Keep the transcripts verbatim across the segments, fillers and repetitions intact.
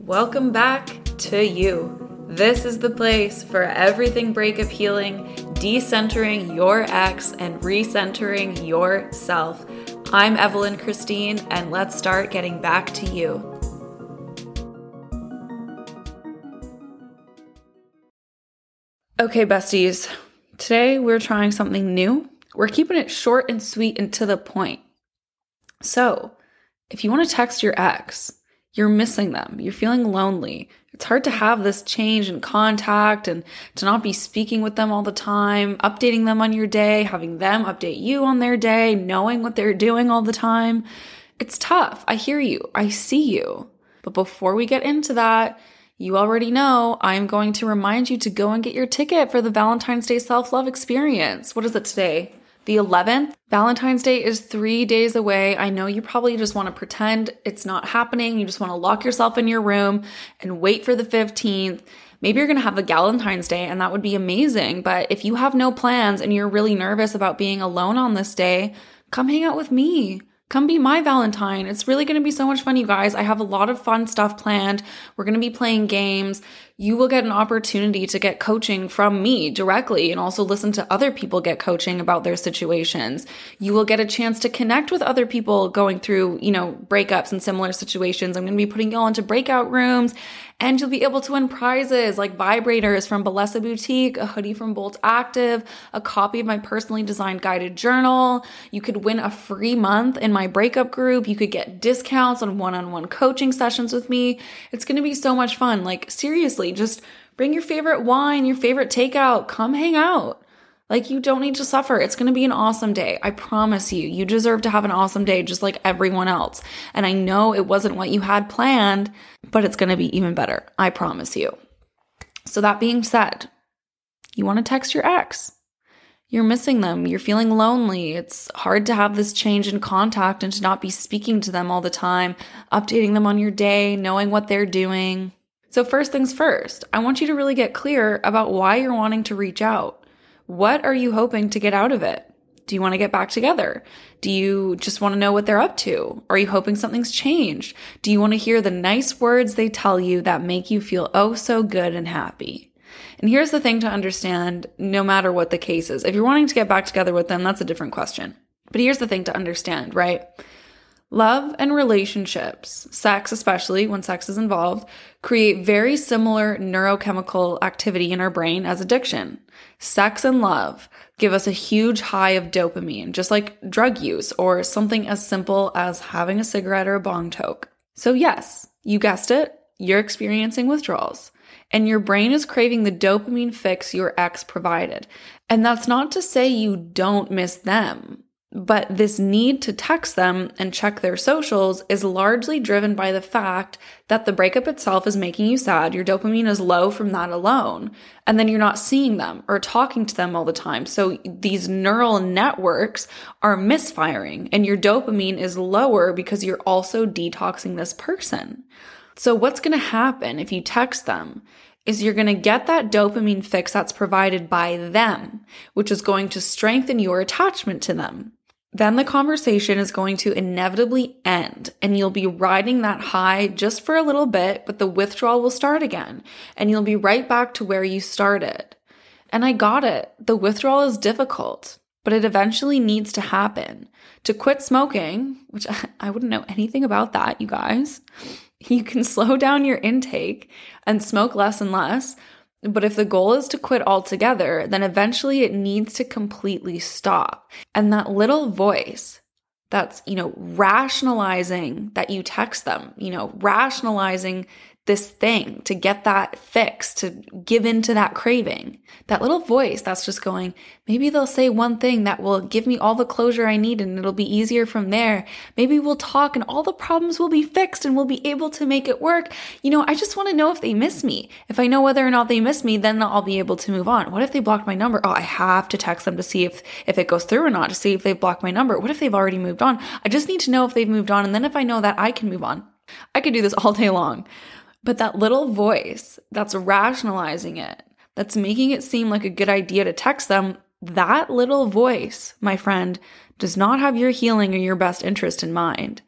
Welcome back to you. This is the place for everything breakup healing, decentering your ex and recentering yourself. I'm Evelyn Christine, and let's start getting back to you. Okay, besties, today we're trying something new. We're keeping it short and sweet and to the point. So if you want to text your ex, you're missing them. You're feeling lonely. It's hard to have this change in contact and to not be speaking with them all the time, updating them on your day, having them update you on their day, knowing what they're doing all the time. It's tough. I hear you. I see you. But before we get into that, you already know I'm going to remind you to go and get your ticket for the Valentine's Day self-love experience. What is it today? The eleventh. Valentine's Day is three days away. I know you probably just want to pretend it's not happening. You just want to lock yourself in your room and wait for the fifteenth. Maybe you're going to have a Galentine's Day and that would be amazing. But if you have no plans and you're really nervous about being alone on this day, come hang out with me. Come be my Valentine. It's really going to be so much fun, you guys. I have a lot of fun stuff planned. We're going to be playing games. You will get an opportunity to get coaching from me directly and also listen to other people get coaching about their situations. You will get a chance to connect with other people going through, you know, breakups and similar situations. I'm going to be putting y'all into breakout rooms and you'll be able to win prizes like vibrators from Bellesa Boutique, a hoodie from Bolt Active, a copy of my personally designed guided journal. You could win a free month in my breakup group. You could get discounts on one-on-one coaching sessions with me. It's going to be so much fun. Like, seriously. Just bring your favorite wine, your favorite takeout. Come hang out. Like, you don't need to suffer. It's going to be an awesome day. I promise you, you deserve to have an awesome day just like everyone else. And I know it wasn't what you had planned, but it's going to be even better. I promise you. So that being said, you want to text your ex. You're missing them. You're feeling lonely. It's hard to have this change in contact and to not be speaking to them all the time, updating them on your day, knowing what they're doing. So first things first, I want you to really get clear about why you're wanting to reach out. What are you hoping to get out of it? Do you want to get back together? Do you just want to know what they're up to? Are you hoping something's changed? Do you want to hear the nice words they tell you that make you feel oh so good and happy? And here's the thing to understand, no matter what the case is. If you're wanting to get back together with them, that's a different question. But here's the thing to understand, right? Love and relationships, sex especially, when sex is involved, create very similar neurochemical activity in our brain as addiction. Sex and love give us a huge high of dopamine, just like drug use or something as simple as having a cigarette or a bong toke. So yes, you guessed it, you're experiencing withdrawals. And your brain is craving the dopamine fix your ex provided. And that's not to say you don't miss them. But this need to text them and check their socials is largely driven by the fact that the breakup itself is making you sad. Your dopamine is low from that alone. And then you're not seeing them or talking to them all the time. So these neural networks are misfiring and your dopamine is lower because you're also detoxing this person. So what's going to happen if you text them? Is you're going to get that dopamine fix that's provided by them, which is going to strengthen your attachment to them. Then the conversation is going to inevitably end and you'll be riding that high just for a little bit, but the withdrawal will start again and you'll be right back to where you started. And I got it. The withdrawal is difficult, but it eventually needs to happen. To quit smoking, which I wouldn't know anything about that, you guys. You can slow down your intake and smoke less and less, but if the goal is to quit altogether, then eventually it needs to completely stop. And that little voice that's, you know, rationalizing that you text them, you know, rationalizing this thing to get that fix, to give into that craving, that little voice that's just going, maybe they'll say one thing that will give me all the closure I need and it'll be easier from there. Maybe we'll talk and all the problems will be fixed and we'll be able to make it work. You know, I just want to know if they miss me. If I know whether or not they miss me, then I'll be able to move on. What if they blocked my number? Oh, I have to text them to see if, if it goes through or not, to see if they've blocked my number. What if they've already moved on? I just need to know if they've moved on. And then if I know that, I can move on. I could do this all day long. But that little voice that's rationalizing it, that's making it seem like a good idea to text them, that little voice, my friend, does not have your healing or your best interest in mind.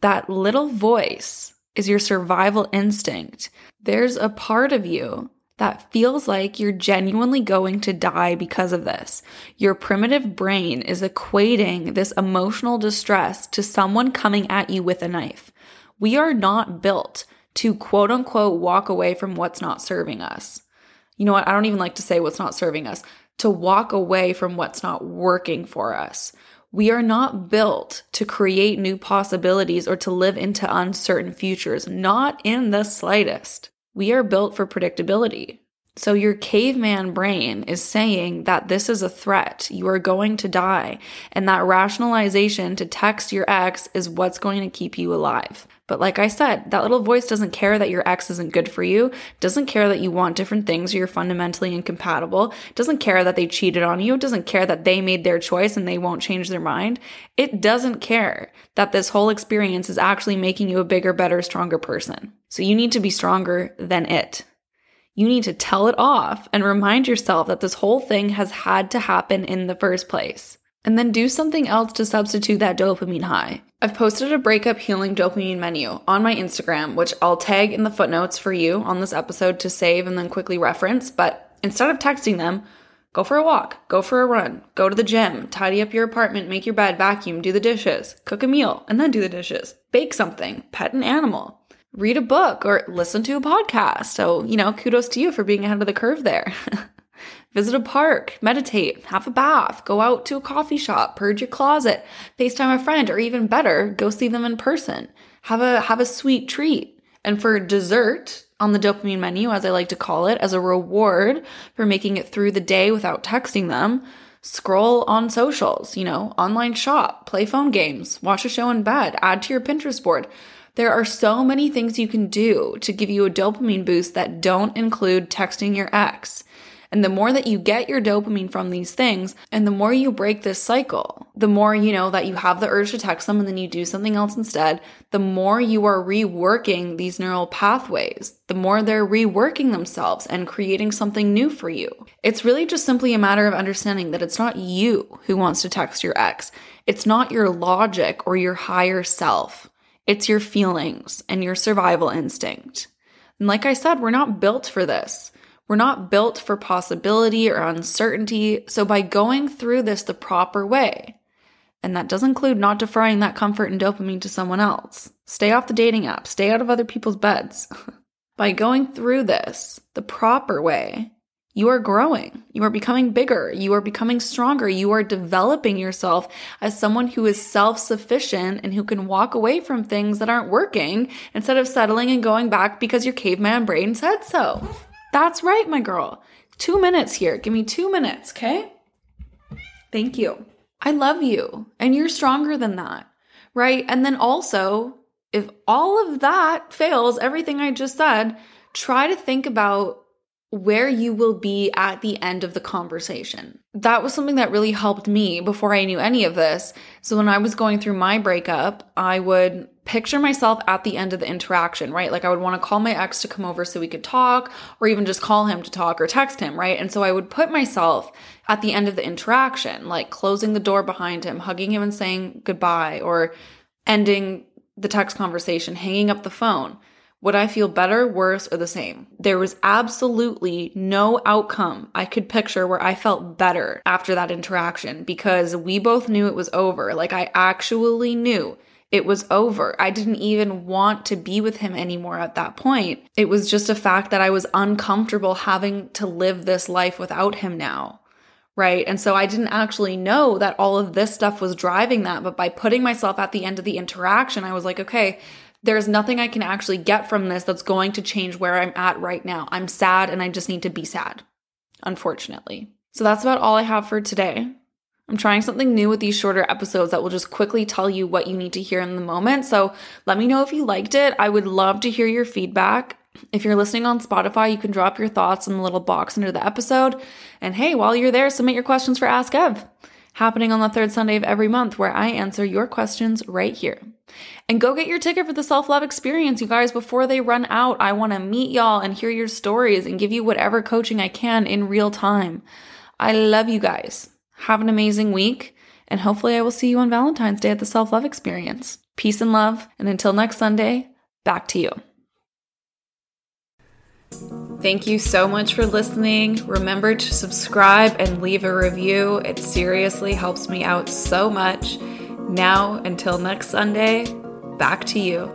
That little voice is your survival instinct. There's a part of you that feels like you're genuinely going to die because of this. Your primitive brain is equating this emotional distress to someone coming at you with a knife. We are not built to quote unquote walk away from what's not serving us. You know what? I don't even like to say what's not serving us. To walk away from what's not working for us. We are not built to create new possibilities or to live into uncertain futures, not in the slightest. We are built for predictability. So your caveman brain is saying that this is a threat. You are going to die. And that rationalization to text your ex is what's going to keep you alive. But like I said, that little voice doesn't care that your ex isn't good for you, doesn't care that you want different things or you're fundamentally incompatible, doesn't care that they cheated on you, doesn't care that they made their choice and they won't change their mind. It doesn't care that this whole experience is actually making you a bigger, better, stronger person. So you need to be stronger than it. You need to tell it off and remind yourself that this whole thing has had to happen in the first place. And then do something else to substitute that dopamine high. I've posted a breakup healing dopamine menu on my Instagram, which I'll tag in the footnotes for you on this episode to save and then quickly reference. But instead of texting them, go for a walk, go for a run, go to the gym, tidy up your apartment, make your bed, vacuum, do the dishes, cook a meal, and then do the dishes, bake something, pet an animal, read a book, or listen to a podcast. So, you know, kudos to you for being ahead of the curve there. Visit a park, meditate, have a bath, go out to a coffee shop, purge your closet, FaceTime a friend, or even better, go see them in person. Have a have a sweet treat. And for dessert on the dopamine menu, as I like to call it, as a reward for making it through the day without texting them, scroll on socials, you know, online shop, play phone games, watch a show in bed, add to your Pinterest board. There are so many things you can do to give you a dopamine boost that don't include texting your ex. And the more that you get your dopamine from these things, and the more you break this cycle, the more you know that you have the urge to text them and then you do something else instead, the more you are reworking these neural pathways, the more they're reworking themselves and creating something new for you. It's really just simply a matter of understanding that it's not you who wants to text your ex. It's not your logic or your higher self. It's your feelings and your survival instinct. And like I said, we're not built for this. We're not built for possibility or uncertainty. So by going through this the proper way, and that does include not deferring that comfort and dopamine to someone else, stay off the dating app, stay out of other people's beds. By going through this the proper way, you are growing, you are becoming bigger, you are becoming stronger, you are developing yourself as someone who is self-sufficient and who can walk away from things that aren't working instead of settling and going back because your caveman brain said so. That's right, my girl. Two minutes here. Give me two minutes, okay? Thank you. I love you, and you're stronger than that, right? And then also, if all of that fails, everything I just said, try to think about where you will be at the end of the conversation. That was something that really helped me before I knew any of this. So when I was going through my breakup, I would picture myself at the end of the interaction, right? Like I would want to call my ex to come over so we could talk, or even just call him to talk or text him, right? And so I would put myself at the end of the interaction, like closing the door behind him, hugging him and saying goodbye, or ending the text conversation, hanging up the phone. Would I feel better, worse, or the same? There was absolutely no outcome I could picture where I felt better after that interaction because we both knew it was over. Like I actually knew it was over. I didn't even want to be with him anymore at that point. It was just a fact that I was uncomfortable having to live this life without him now. Right? And so I didn't actually know that all of this stuff was driving that, but by putting myself at the end of the interaction, I was like, okay, there's nothing I can actually get from this that's going to change where I'm at right now. I'm sad and I just need to be sad, unfortunately. So that's about all I have for today. I'm trying something new with these shorter episodes that will just quickly tell you what you need to hear in the moment. So let me know if you liked it. I would love to hear your feedback. If you're listening on Spotify, you can drop your thoughts in the little box under the episode. And hey, while you're there, submit your questions for Ask Ev. Happening on the third Sunday of every month where I answer your questions right here. And go get your ticket for the self-love experience, you guys, before they run out. I want to meet y'all and hear your stories and give you whatever coaching I can in real time. I love you guys. Have an amazing week, and hopefully I will see you on Valentine's Day at the self-love experience. Peace and love, and until next Sunday, Back to you. Thank you so much for listening. Remember to subscribe and leave a review. It seriously helps me out so much. Now, until next Sunday, back to you.